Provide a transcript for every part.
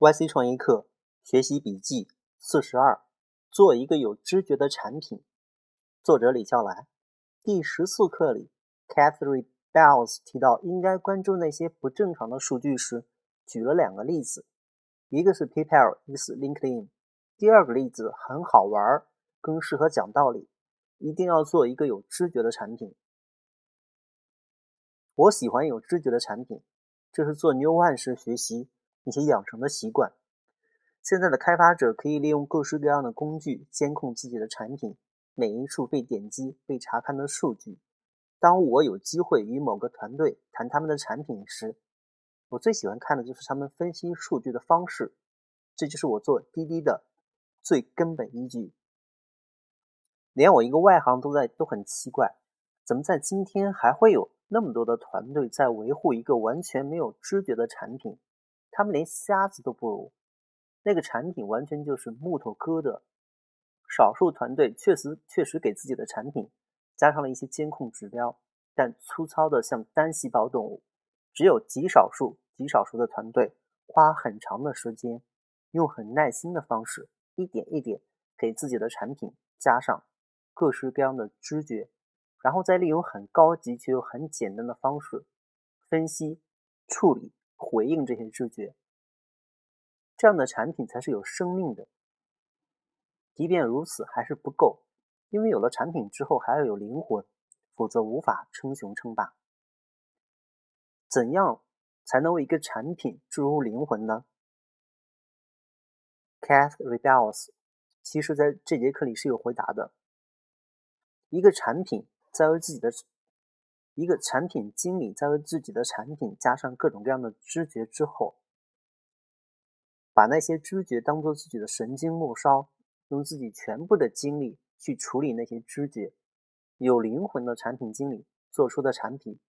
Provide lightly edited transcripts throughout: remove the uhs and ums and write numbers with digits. YC 创业课学习笔记42，做一个有知觉的产品。作者李笑来。第14课里 Catherine Bells 提到应该关注那些不正常的数据时，举了两个例子，一个是 PayPal， 一个是 LinkedIn。 第二个例子很好玩，更适合讲道理，一定要做一个有知觉的产品。我喜欢有知觉的产品，这是做 NewOne 时学习一些养成的习惯。现在的开发者可以利用各式各样的工具监控自己的产品，每一处被点击、被查看的数据。当我有机会与某个团队谈他们的产品时，我最喜欢看的就是他们分析数据的方式。这就是我做滴滴的最根本依据。连我一个外行都很奇怪，怎么在今天还会有那么多的团队在维护一个完全没有知觉的产品？他们连瞎子都不如，那个产品完全就是木头疙瘩。少数团队确实给自己的产品加上了一些监控指标，但粗糙的像单细胞动物。只有极少数的团队花很长的时间，用很耐心的方式一点一点给自己的产品加上各式各样的知觉，然后再利用很高级却又很简单的方式分析、处理、回应这些知觉。这样的产品才是有生命的。即便如此还是不够，因为有了产品之后还要有灵魂，否则无法称雄称霸。怎样才能为一个产品注入灵魂呢？ Kath Rebels 其实在这节课里是有回答的。一个产品经理在为自己的产品加上各种各样的知觉之后，把那些知觉当作自己的神经末梢，用自己全部的精力去处理那些知觉。有灵魂的产品经理做出的产品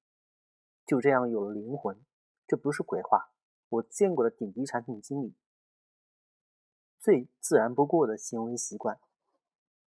就这样有了灵魂。这不是鬼话，我见过的顶级产品经理最自然不过的行为习惯。